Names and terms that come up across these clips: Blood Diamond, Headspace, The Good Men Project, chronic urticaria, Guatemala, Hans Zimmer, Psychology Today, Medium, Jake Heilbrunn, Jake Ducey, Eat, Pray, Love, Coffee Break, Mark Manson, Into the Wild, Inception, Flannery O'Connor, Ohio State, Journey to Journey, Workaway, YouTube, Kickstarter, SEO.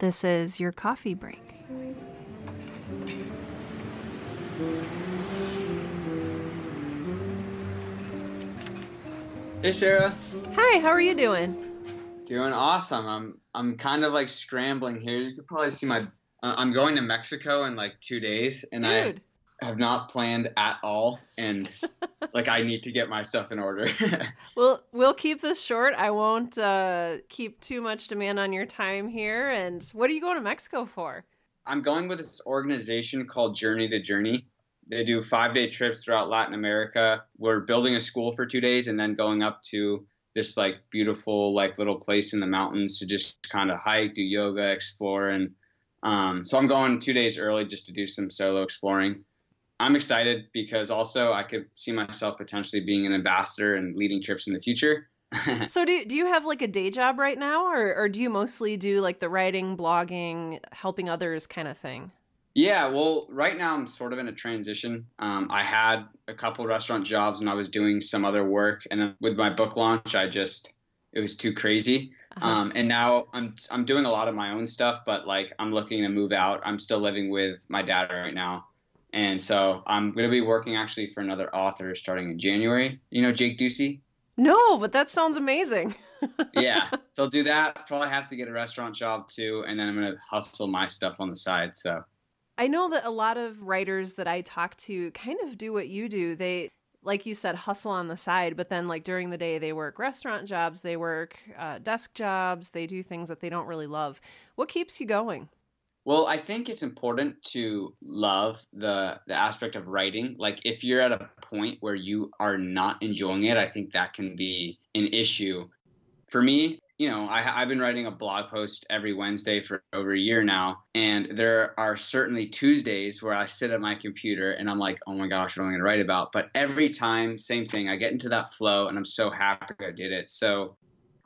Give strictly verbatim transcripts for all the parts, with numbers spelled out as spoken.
This is your coffee break. Hey, Sarah. Hi, how are you doing? Doing awesome. I'm I'm kind of like scrambling here. You could probably see my... Uh, I'm going to Mexico in like two days, and Dude. I have not planned at all, and like I need to get my stuff in order. Well, we'll keep this short. I won't uh, keep too much demand on your time here. And what are you going to Mexico for? I'm going with this organization called Journey to Journey. They do five-day trips throughout Latin America. We're building a school for two days and then going up to this like beautiful like little place in the mountains to just kind of hike, do yoga, explore. And um, so I'm going two days early just to do some solo exploring. I'm excited because also I could see myself potentially being an ambassador and leading trips in the future. So do, do you have like a day job right now, or, or do you mostly do like the writing, blogging, helping others kind of thing? Yeah, well, right now I'm sort of in a transition. Um, I had a couple restaurant jobs and I was doing some other work. And then with my book launch, I just, it was too crazy. Uh-huh. Um, and now I'm I'm doing a lot of my own stuff, but like I'm looking to move out. I'm still living with my dad right now. And so I'm going to be working actually for another author starting in January. You know Jake Ducey? No, but that sounds amazing. Yeah, so I'll do that. Probably have to get a restaurant job too. And then I'm going to hustle my stuff on the side, so... I know that a lot of writers that I talk to kind of do what you do. They, like you said, hustle on the side, but then like during the day, they work restaurant jobs, they work uh, desk jobs, they do things that they don't really love. What keeps you going? Well, I think it's important to love the, the aspect of writing. Like if you're at a point where you are not enjoying it, I think that can be an issue. For me, you know, I, I've been writing a blog post every Wednesday for over a year now. And there are certainly Tuesdays where I sit at my computer and I'm like, oh my gosh, what am I going to write about? But every time, same thing, I get into that flow and I'm so happy I did it. So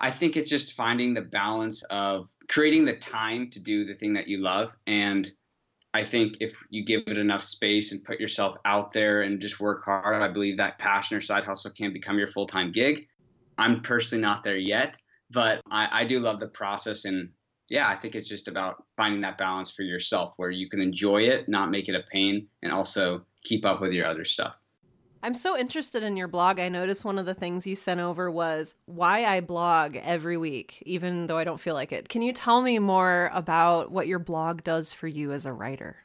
I think it's just finding the balance of creating the time to do the thing that you love. And I think if you give it enough space and put yourself out there and just work hard, I believe that passion or side hustle can become your full-time gig. I'm personally not there yet. But I, I do love the process, and yeah, I think it's just about finding that balance for yourself where you can enjoy it, not make it a pain, and also keep up with your other stuff. I'm so interested in your blog. I noticed one of the things you sent over was why I blog every week, even though I don't feel like it. Can you tell me more about what your blog does for you as a writer?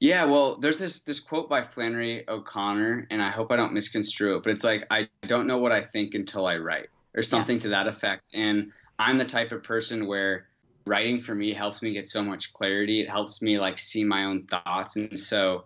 Yeah, well, there's this this quote by Flannery O'Connor, and I hope I don't misconstrue it, but it's like, I don't know what I think until I write. Or something yes. to that effect. And I'm the type of person where writing for me helps me get so much clarity. It helps me like see my own thoughts. And so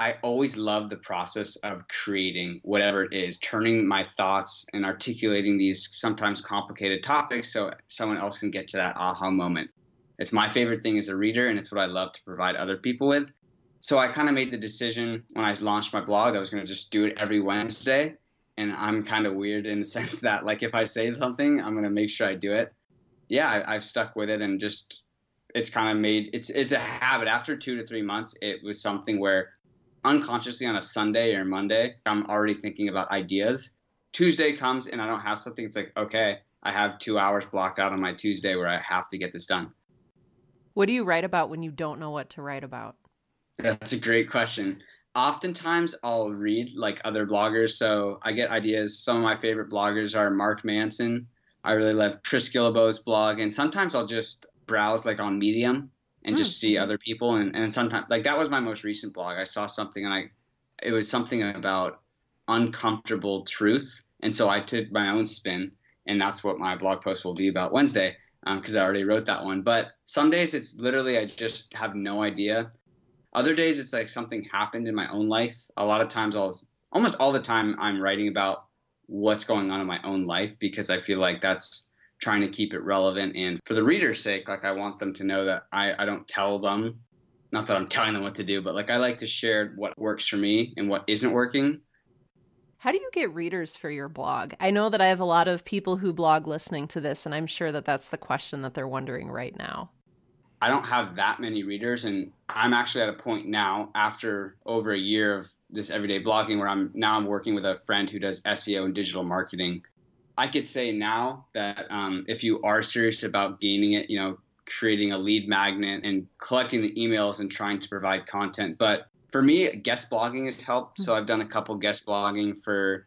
I always love the process of creating whatever it is, turning my thoughts and articulating these sometimes complicated topics so someone else can get to that aha moment. It's my favorite thing as a reader, and it's what I love to provide other people with. So I kind of made the decision when I launched my blog that I was going to just do it every Wednesday. And I'm kind of weird in the sense that, like, if I say something, I'm going to make sure I do it. Yeah, I, I've stuck with it, and just it's kind of made it's it's a habit. After two to three months, it was something where unconsciously on a Sunday or Monday, I'm already thinking about ideas. Tuesday comes and I don't have something. It's like, okay, I have two hours blocked out on my Tuesday where I have to get this done. What do you write about when you don't know what to write about? That's a great question. Oftentimes I'll read like other bloggers. So I get ideas. Some of my favorite bloggers are Mark Manson. I really love Chris Gillibo's blog. And sometimes I'll just browse like on Medium and mm. just see other people. And, and sometimes like that was my most recent blog. I saw something and I, it was something about uncomfortable truth. And so I did my own spin, and that's what my blog post will be about Wednesday. Um, cause I already wrote that one, but some days it's literally, I just have no idea. Other days, it's like something happened in my own life. A lot of times, I'll, almost all the time, I'm writing about what's going on in my own life because I feel like that's trying to keep it relevant. And for the reader's sake, like I want them to know that I, I don't tell them, not that I'm telling them what to do, but like I like to share what works for me and what isn't working. How do you get readers for your blog? I know that I have a lot of people who blog listening to this, and I'm sure that that's the question that they're wondering right now. I don't have that many readers, and I'm actually at a point now after over a year of this everyday blogging where I'm now I'm working with a friend who does S E O and digital marketing. I could say now that um, if you are serious about gaining it, you know, creating a lead magnet and collecting the emails and trying to provide content. But for me, guest blogging has helped. So I've done a couple guest blogging for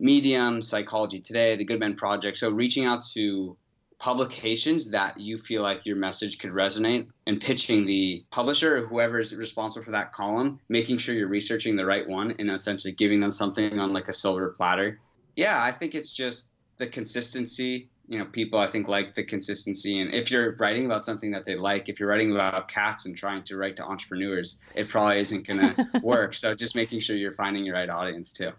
Medium, Psychology Today, The Good Men Project. So reaching out to publications that you feel like your message could resonate and pitching the publisher or whoever is responsible for that column, making sure you're researching the right one and essentially giving them something on like a silver platter. Yeah, I think it's just the consistency. You know, people I think like the consistency. And if you're writing about something that they like, if you're writing about cats and trying to write to entrepreneurs, it probably isn't going to work. So just making sure you're finding your right audience too.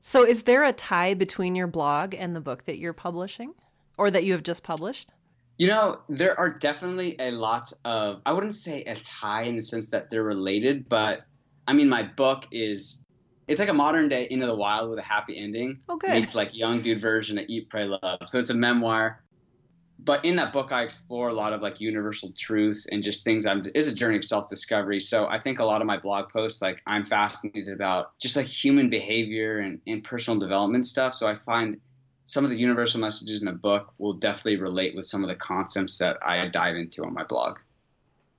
So is there a tie between your blog and the book that you're publishing? Or that you have just published? You know, there are definitely a lot of, I wouldn't say a tie in the sense that they're related, but I mean, my book is, it's like a modern day Into the Wild with a happy ending. Oh, good. It's like young dude version of Eat, Pray, Love. So it's a memoir. But in that book, I explore a lot of like universal truths and just things. I'm, it's a journey of self-discovery. So I think a lot of my blog posts, like I'm fascinated about just like human behavior and, and personal development stuff. So I find some of the universal messages in the book will definitely relate with some of the concepts that I dive into on my blog.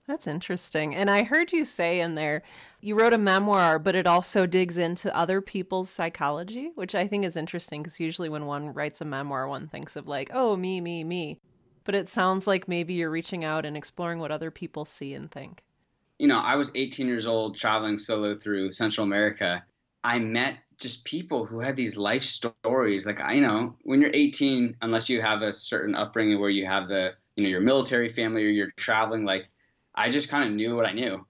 That's interesting. And I heard you say in there, you wrote a memoir, but it also digs into other people's psychology, which I think is interesting because usually when one writes a memoir, one thinks of like, oh, me, me, me. But it sounds like maybe you're reaching out and exploring what other people see and think. You know, I was eighteen years old traveling solo through Central America. I met just people who had these life stories. Like, I know when you're eighteen, unless you have a certain upbringing where you have the, you know, your military family or you're traveling, like I just kind of knew what I knew.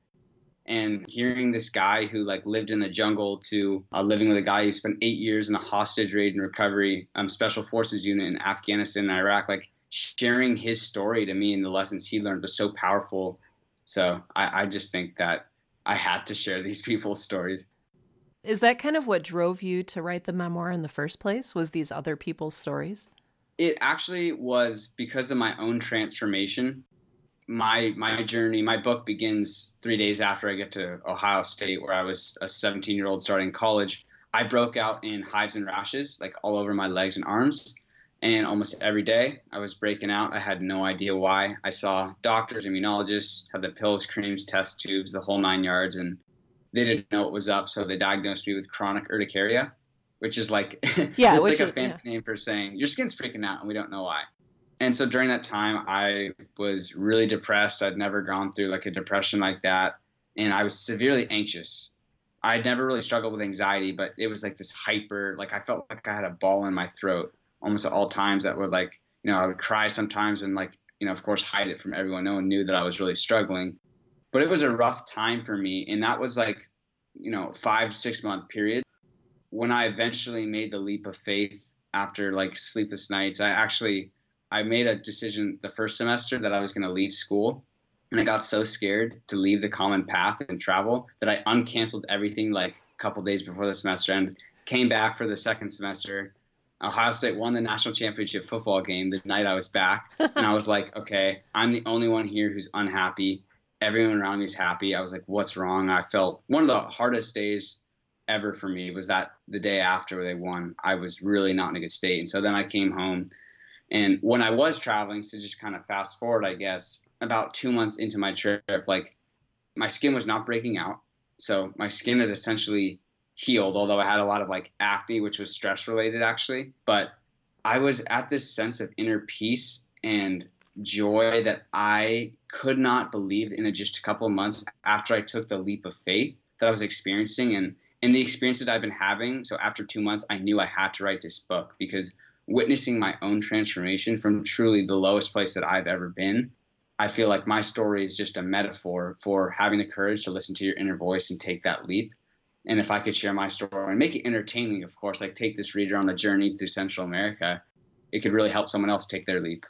And hearing this guy who like lived in the jungle to uh, living with a guy who spent eight years in the hostage raid and recovery um, special forces unit in Afghanistan and Iraq, like sharing his story to me and the lessons he learned was so powerful. So I, I just think that I had to share these people's stories. Is that kind of what drove you to write the memoir in the first place, was these other people's stories? It actually was because of my own transformation. My my journey, my book begins three days after I get to Ohio State, where I was a seventeen-year-old starting college. I broke out in hives and rashes, like all over my legs and arms. And almost every day I was breaking out. I had no idea why. I saw doctors, immunologists, had the pills, creams, test tubes, the whole nine yards, and they didn't know what was up, so they diagnosed me with chronic urticaria, which is like yeah, it's which like a fancy yeah. name for saying your skin's freaking out and we don't know why. And so during that time, I was really depressed. I'd never gone through like a depression like that, and I was severely anxious. I'd never really struggled with anxiety, but it was like this hyper, like I felt like I had a ball in my throat almost at all times. That would like, you know, I would cry sometimes and like, you know, of course hide it from everyone. No one knew that I was really struggling. But it was a rough time for me, and that was like, you know, five, six-month period. When I eventually made the leap of faith after, like, sleepless nights, I actually I made a decision the first semester that I was going to leave school, and I got so scared to leave the common path and travel that I uncanceled everything, like, a couple days before the semester, and came back for the second semester. Ohio State won the national championship football game the night I was back, and I was like, okay, I'm the only one here who's unhappy. Everyone around me is happy. I was like, what's wrong? I felt one of the hardest days ever for me was that the day after they won, I was really not in a good state. And so then I came home, and when I was traveling, so just kind of fast forward, I guess, about two months into my trip, like my skin was not breaking out. So my skin had essentially healed, although I had a lot of like acne, which was stress related actually. But I was at this sense of inner peace and joy that I could not believe in just a couple of months after I took the leap of faith that I was experiencing and in the experience that I've been having. So after two months, I knew I had to write this book because witnessing my own transformation from truly the lowest place that I've ever been, I feel like my story is just a metaphor for having the courage to listen to your inner voice and take that leap. And if I could share my story and make it entertaining, of course, like take this reader on a journey through Central America, it could really help someone else take their leap.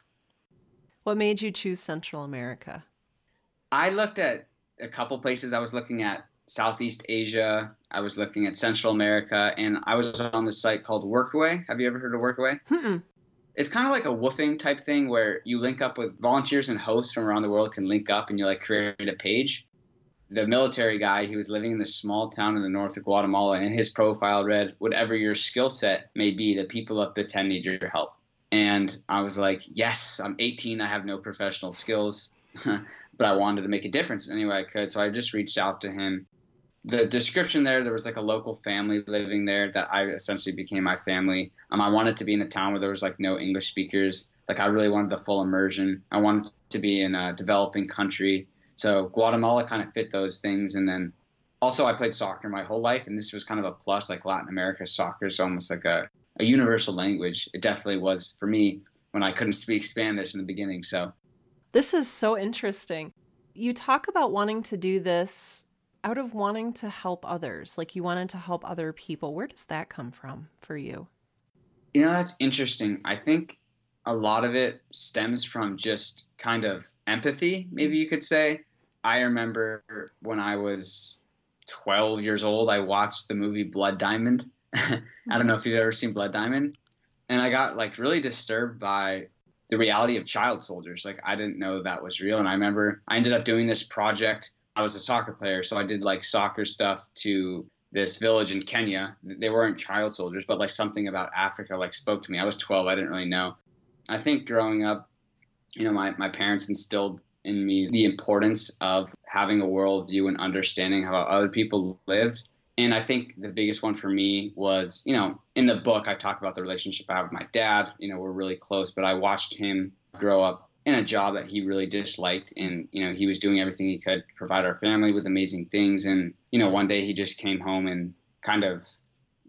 What made you choose Central America? I looked at a couple places. I was looking at Southeast Asia. I was looking at Central America. And I was on this site called Workaway. Have you ever heard of Workaway? Mm-mm. It's kind of like a woofing type thing where you link up with volunteers and hosts from around the world can link up and you like create a page. The military guy, he was living in this small town in the north of Guatemala, and his profile read, whatever your skill set may be, the people of Beten need your help. And I was like, yes, I'm eighteen. I have no professional skills, but I wanted to make a difference any way I could. So I just reached out to him. The description there, there was like a local family living there that I essentially became my family. Um, I wanted to be in a town where there was like no English speakers. Like I really wanted the full immersion. I wanted to be in a developing country. So Guatemala kind of fit those things. And then also I played soccer my whole life, and this was kind of a plus. Like Latin America soccer is almost like a, a universal language. It definitely was for me when I couldn't speak Spanish in the beginning. So this is so interesting. You talk about wanting to do this out of wanting to help others, like you wanted to help other people. Where does that come from for you? You know, that's interesting. I think a lot of it stems from just kind of empathy, maybe you could say. I remember when I was twelve years old, I watched the movie Blood Diamond. I don't know if you've ever seen Blood Diamond. And I got like really disturbed by the reality of child soldiers. Like I didn't know that was real. And I remember I ended up doing this project. I was a soccer player, so I did like soccer stuff to this village in Kenya. They weren't child soldiers, but like something about Africa like spoke to me. I was twelve. I didn't really know. I think growing up, you know, my, my parents instilled in me the importance of having a worldview and understanding how other people lived. And I think the biggest one for me was, you know, in the book, I talk about the relationship I have with my dad. You know, we're really close, but I watched him grow up in a job that he really disliked. And, you know, he was doing everything he could to provide our family with amazing things. And, you know, one day he just came home and kind of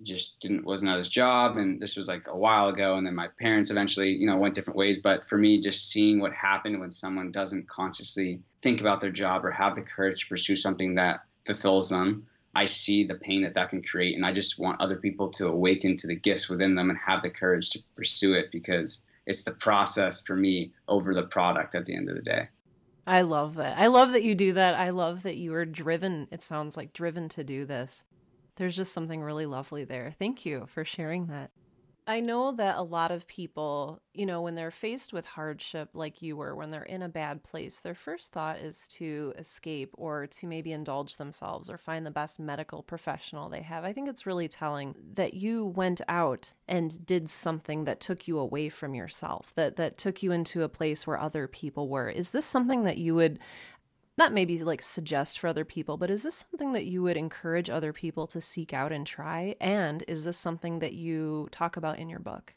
just didn't, wasn't at his job. And this was like a while ago. And then my parents eventually, you know, went different ways. But for me, just seeing what happened when someone doesn't consciously think about their job or have the courage to pursue something that fulfills them, I see the pain that that can create. And I just want other people to awaken to the gifts within them and have the courage to pursue it, because it's the process for me over the product at the end of the day. I love that. I love that you do that. I love that you are driven. It sounds like driven to do this. There's just something really lovely there. Thank you for sharing that. I know that a lot of people, you know, when they're faced with hardship like you were, when they're in a bad place, their first thought is to escape or to maybe indulge themselves or find the best medical professional they have. I think it's really telling that you went out and did something that took you away from yourself, that that took you into a place where other people were. Is this something that you would not maybe like suggest for other people, but is this something that you would encourage other people to seek out and try? And is this something that you talk about in your book?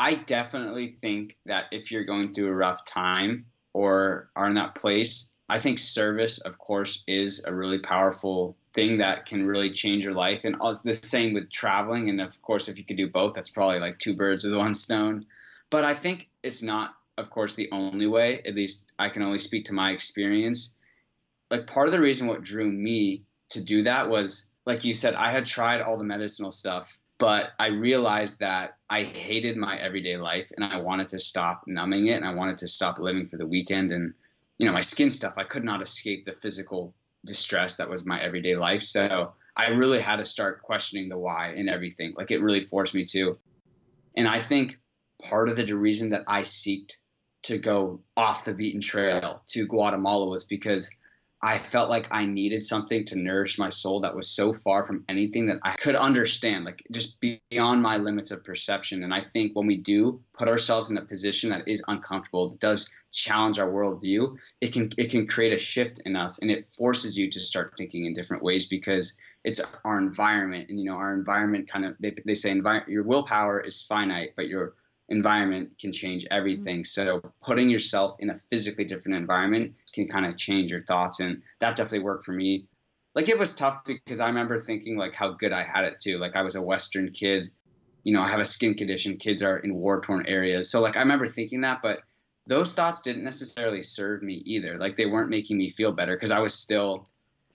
I definitely think that if you're going through a rough time or are in that place, I think service, of course, is a really powerful thing that can really change your life. And the same with traveling. And of course, if you could do both, that's probably like two birds with one stone. But I think it's not, of course, the only way. At least I can only speak to my experience. Like part of the reason what drew me to do that was, like you said, I had tried all the medicinal stuff, but I realized that I hated my everyday life and I wanted to stop numbing it and I wanted to stop living for the weekend. And, you know, my skin stuff, I could not escape the physical distress that was my everyday life. So I really had to start questioning the why and everything. Like it really forced me to. And I think part of the reason that I seeked to go off the beaten trail to Guatemala was because I felt like I needed something to nourish my soul that was so far from anything that I could understand, like just beyond my limits of perception. And I think when we do put ourselves in a position that is uncomfortable, that does challenge our worldview, it can it can create a shift in us, and it forces you to start thinking in different ways because it's our environment. And, you know, our environment kind of, they, they say envi- your willpower is finite, but your environment can change everything. So putting yourself in a physically different environment can kind of change your thoughts. And that definitely worked for me. Like it was tough because I remember thinking like how good I had it too. Like I was a Western kid, you know, I have a skin condition. Kids are in war torn areas. So like I remember thinking that, but those thoughts didn't necessarily serve me either. Like they weren't making me feel better because I was still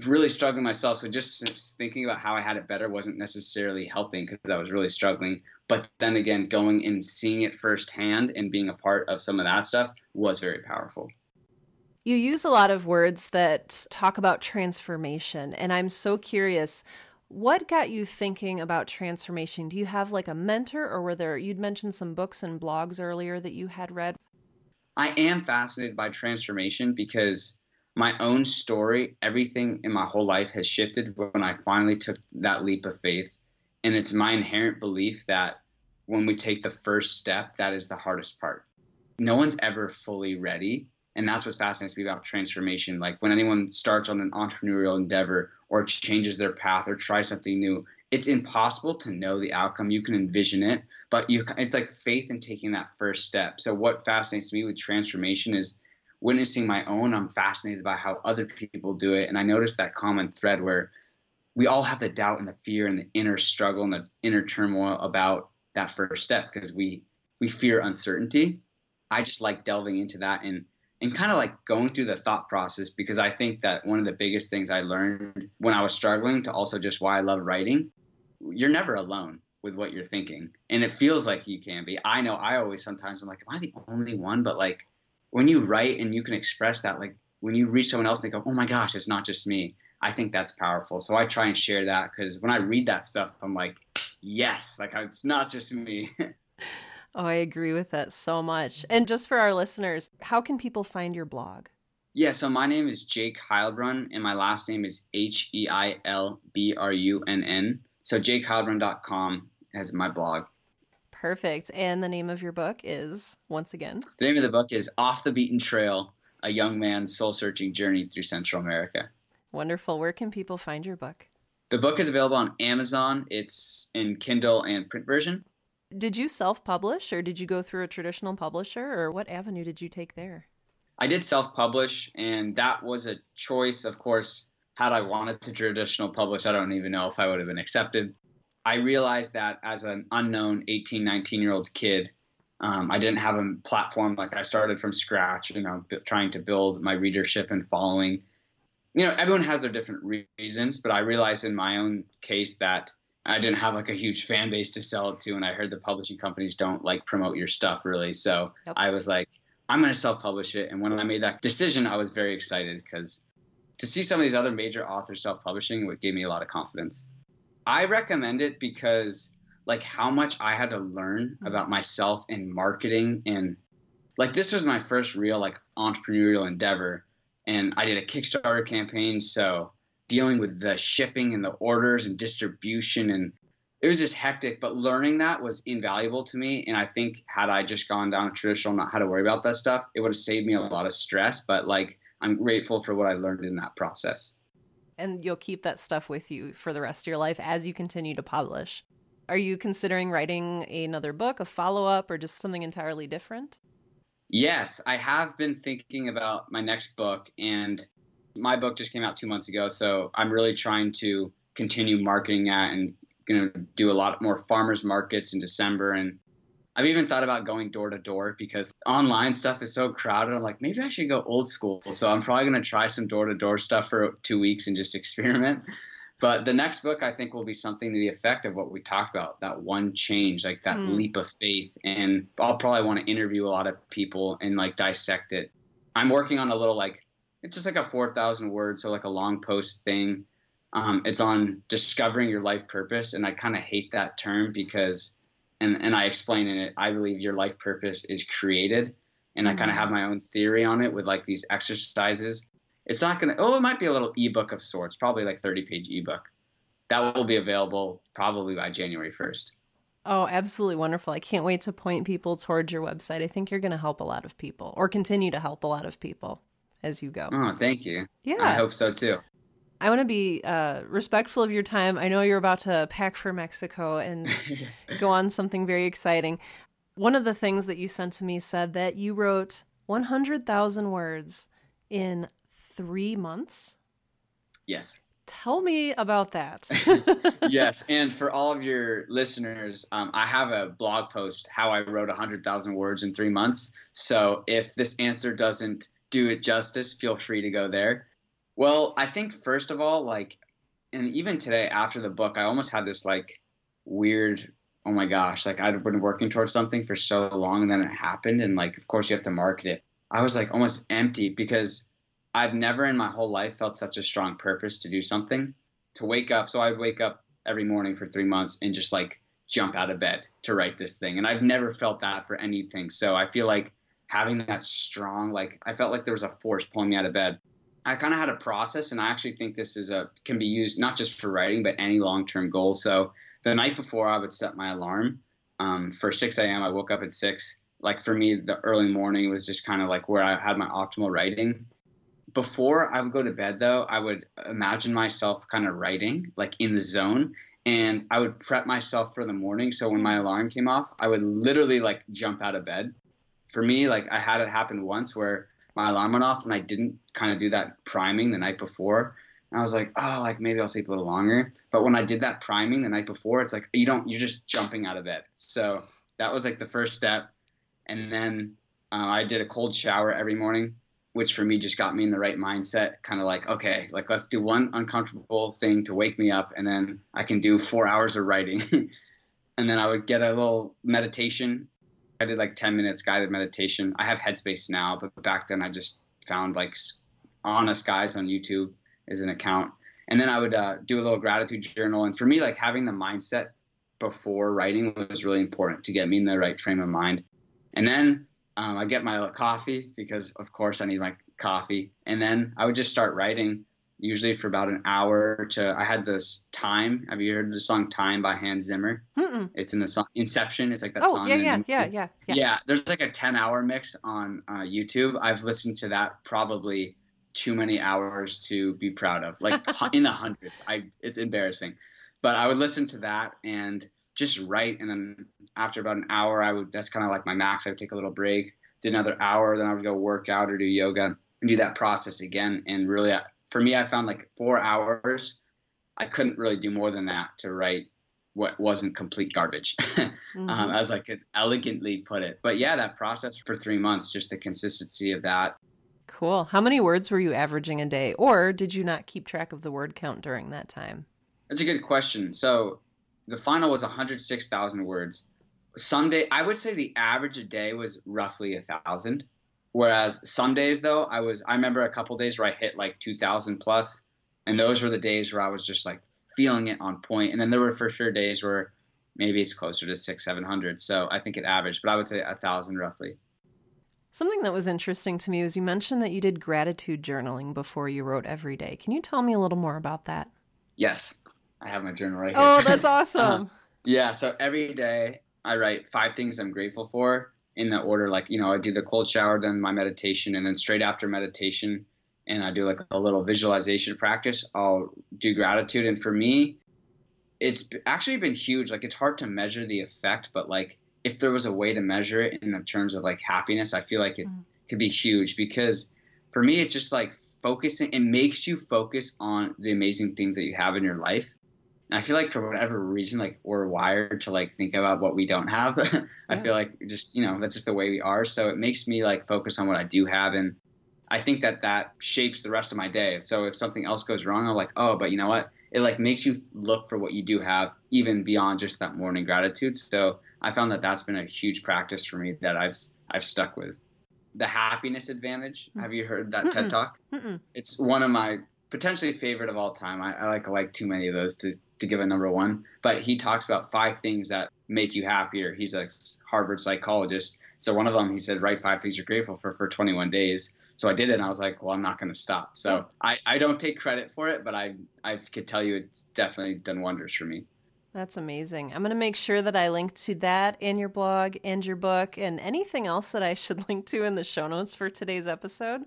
really struggling myself. So just thinking about how I had it better wasn't necessarily helping because I was really struggling. But then again, going and seeing it firsthand and being a part of some of that stuff was very powerful. You use a lot of words that talk about transformation. And I'm so curious, what got you thinking about transformation? Do you have like a mentor, or were there, you'd mentioned some books and blogs earlier that you had read? I am fascinated by transformation because my own story, everything in my whole life has shifted when I finally took that leap of faith. And it's my inherent belief that when we take the first step, that is the hardest part. No one's ever fully ready. And that's what fascinates me about transformation. Like when anyone starts on an entrepreneurial endeavor or changes their path or tries something new, it's impossible to know the outcome. You can envision it, but you, it's like faith in taking that first step. So what fascinates me with transformation is witnessing my own. I'm fascinated by how other people do it. And I noticed that common thread where we all have the doubt and the fear and the inner struggle and the inner turmoil about that first step because we, we fear uncertainty. I just like delving into that and and kind of like going through the thought process, because I think that one of the biggest things I learned when I was struggling to also just why I love writing, you're never alone with what you're thinking. And it feels like you can be. I know I always sometimes I'm like, am I the only one? But like when you write and you can express that, like when you reach someone else, they go, oh my gosh, it's not just me. I think that's powerful. So I try and share that because when I read that stuff, I'm like, yes, like it's not just me. Oh, I agree with that so much. And just for our listeners, how can people find your blog? Yeah, so my name is Jake Heilbrunn, and my last name is H E I L B R U N N. So jake heilbrunn dot com has my blog. Perfect. And the name of your book is, once again? The name of the book is Off the Beaten Trail, A Young Man's Soul-Searching Journey Through Central America. Wonderful. Where can people find your book? The book is available on Amazon. It's in Kindle and print version. Did you self-publish or did you go through a traditional publisher, or what avenue did you take there? I did self-publish, and that was a choice. Of course, had I wanted to traditional publish, I don't even know if I would have been accepted. I realized that as an unknown eighteen, nineteen-year-old kid, um, I didn't have a platform. Like I started from scratch, you know, b- trying to build my readership and following. You know, everyone has their different re- reasons, but I realized in my own case that I didn't have like a huge fan base to sell it to. And I heard the publishing companies don't like promote your stuff really. So yep. I was like, I'm going to self-publish it. And when I made that decision, I was very excited because to see some of these other major authors self-publishing gave me a lot of confidence. I recommend it because like how much I had to learn about myself in marketing, and like this was my first real like entrepreneurial endeavor, and I did a Kickstarter campaign. So dealing with the shipping and the orders and distribution. And it was just hectic, but learning that was invaluable to me. And I think had I just gone down traditional, not had to worry about that stuff, it would have saved me a lot of stress. But like, I'm grateful for what I learned in that process. And you'll keep that stuff with you for the rest of your life as you continue to publish. Are you considering writing another book, a follow-up, or just something entirely different? Yes, I have been thinking about my next book, and my book just came out two months ago, so I'm really trying to continue marketing that, and going to do a lot more farmers markets in December. And I've even thought about going door to door because online stuff is so crowded. I'm like, maybe I should go old school. So I'm probably going to try some door to door stuff for two weeks and just experiment. But the next book, I think, will be something to the effect of what we talked about, that one change, like that mm. leap of faith. And I'll probably want to interview a lot of people and like dissect it. I'm working on a little like It's just like a four thousand word, so like a long post thing. Um, it's on discovering your life purpose. And I kind of hate that term because, and, and I explain in it, I believe your life purpose is created. And mm-hmm. I kind of have my own theory on it with like these exercises. It's not going to, oh, it might be a little ebook of sorts, probably like thirty page ebook. That will be available probably by January first. Oh, absolutely wonderful. I can't wait to point people towards your website. I think you're going to help a lot of people, or continue to help a lot of people as you go. Oh, thank you. Yeah. I hope so too. I want to be uh, respectful of your time. I know you're about to pack for Mexico and go on something very exciting. One of the things that you sent to me said that you wrote one hundred thousand words in three months. Yes. Tell me about that. Yes. And for all of your listeners, um, I have a blog post, how I wrote one hundred thousand words in three months. So if this answer doesn't do it justice, feel free to go there. Well, I think first of all, like, and even today after the book, I almost had this like weird, oh my gosh, like I'd been working towards something for so long and then it happened. And like, of course you have to market it. I was like almost empty because I've never in my whole life felt such a strong purpose to do something, to wake up. So I'd wake up every morning for three months and just like jump out of bed to write this thing. And I've never felt that for anything. So I feel like having that strong, like I felt like there was a force pulling me out of bed. I kind of had a process, and I actually think this is a can be used not just for writing, but any long-term goal. So the night before I would set my alarm Um, for six a.m., I woke up at six. Like for me, the early morning was just kind of like where I had my optimal writing. Before I would go to bed, though, I would imagine myself kind of writing, like in the zone, and I would prep myself for the morning. So when my alarm came off, I would literally like jump out of bed. For me, like I had it happen once where my alarm went off and I didn't kind of do that priming the night before. And I was like, oh, like maybe I'll sleep a little longer. But when I did that priming the night before, it's like you don't, you're just jumping out of bed. So that was like the first step. And then uh, I did a cold shower every morning, which for me just got me in the right mindset, kind of like, okay, like let's do one uncomfortable thing to wake me up and then I can do four hours of writing. And then I would get a little meditation. I did like ten minutes guided meditation. I have Headspace now, but back then I just found like Honest Guys on YouTube is an account. And then I would uh, do a little gratitude journal. And for me, like having the mindset before writing was really important to get me in the right frame of mind. And then Um, I get my coffee because, of course, I need my coffee. And then I would just start writing, usually for about an hour to – I had this Time. Have you heard the song Time by Hans Zimmer? Mm-mm. It's in the song Inception. It's like that oh, song. Oh, yeah, yeah, yeah, yeah, yeah. Yeah, there's like a ten-hour mix on uh, YouTube. I've listened to that probably too many hours to be proud of, like in the hundreds. I, it's embarrassing. But I would listen to that and just write. And then after about an hour, I would, that's kind of like my max. I would take a little break, did another hour. Then I would go work out or do yoga and do that process again. And really, for me, I found like four hours. I couldn't really do more than that to write what wasn't complete garbage, mm-hmm. um, as I could elegantly put it. But yeah, that process for three months, just the consistency of that. Cool. How many words were you averaging a day? Or did you not keep track of the word count during that time? That's a good question. So the final was one hundred six thousand words. Some day, I would say the average a day was roughly one thousand. Whereas some days, though, I was, I remember a couple days where I hit like two thousand plus. And those were the days where I was just like feeling it on point. And then there were for sure days where maybe it's closer to six, seven hundred. So I think it averaged, but I would say one thousand roughly. Something that was interesting to me was you mentioned that you did gratitude journaling before you wrote every day. Can you tell me a little more about that? Yes. I have my journal right here. Oh, that's awesome. uh, yeah. So every day I write five things I'm grateful for in the order, like, you know, I do the cold shower, then my meditation, and then straight after meditation, and I do like a little visualization practice, I'll do gratitude. And for me, it's actually been huge. Like it's hard to measure the effect, but like if there was a way to measure it in terms of like happiness, I feel like it mm. could be huge, because for me, it's just like focusing, it makes you focus on the amazing things that you have in your life. I feel like for whatever reason, like we're wired to like think about what we don't have. I yeah. feel like just, you know, that's just the way we are. So it makes me like focus on what I do have. And I think that that shapes the rest of my day. So if something else goes wrong, I'm like, oh, but you know what? It like makes you look for what you do have even beyond just that morning gratitude. So I found that that's been a huge practice for me that I've, I've stuck with. The happiness advantage. Mm-hmm. Have you heard that Mm-mm. TED Talk? Mm-mm. It's one of my potentially favorite of all time. I, I like, like too many of those to, to give a number one, but he talks about five things that make you happier. He's a Harvard psychologist. So one of them, he said, write five things you're grateful for for twenty-one days. So I did it and I was like, well, I'm not going to stop. So I, I don't take credit for it, but I, I could tell you it's definitely done wonders for me. That's amazing. I'm going to make sure that I link to that and your blog and your book and anything else that I should link to in the show notes for today's episode.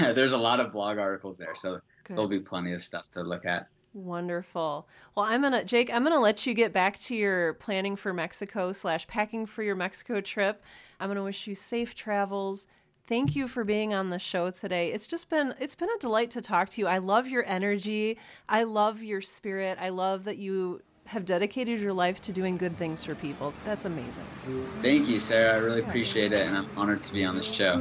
There's a lot of blog articles there, so Good. There'll be plenty of stuff to look at. Wonderful. Well, I'm going to, Jake, I'm going to let you get back to your planning for Mexico slash packing for your Mexico trip. I'm going to wish you safe travels. Thank you for being on the show today. It's just been, it's been a delight to talk to you. I love your energy. I love your spirit. I love that you have dedicated your life to doing good things for people. That's amazing. Thank you, Sarah. I really appreciate it. And I'm honored to be on this show.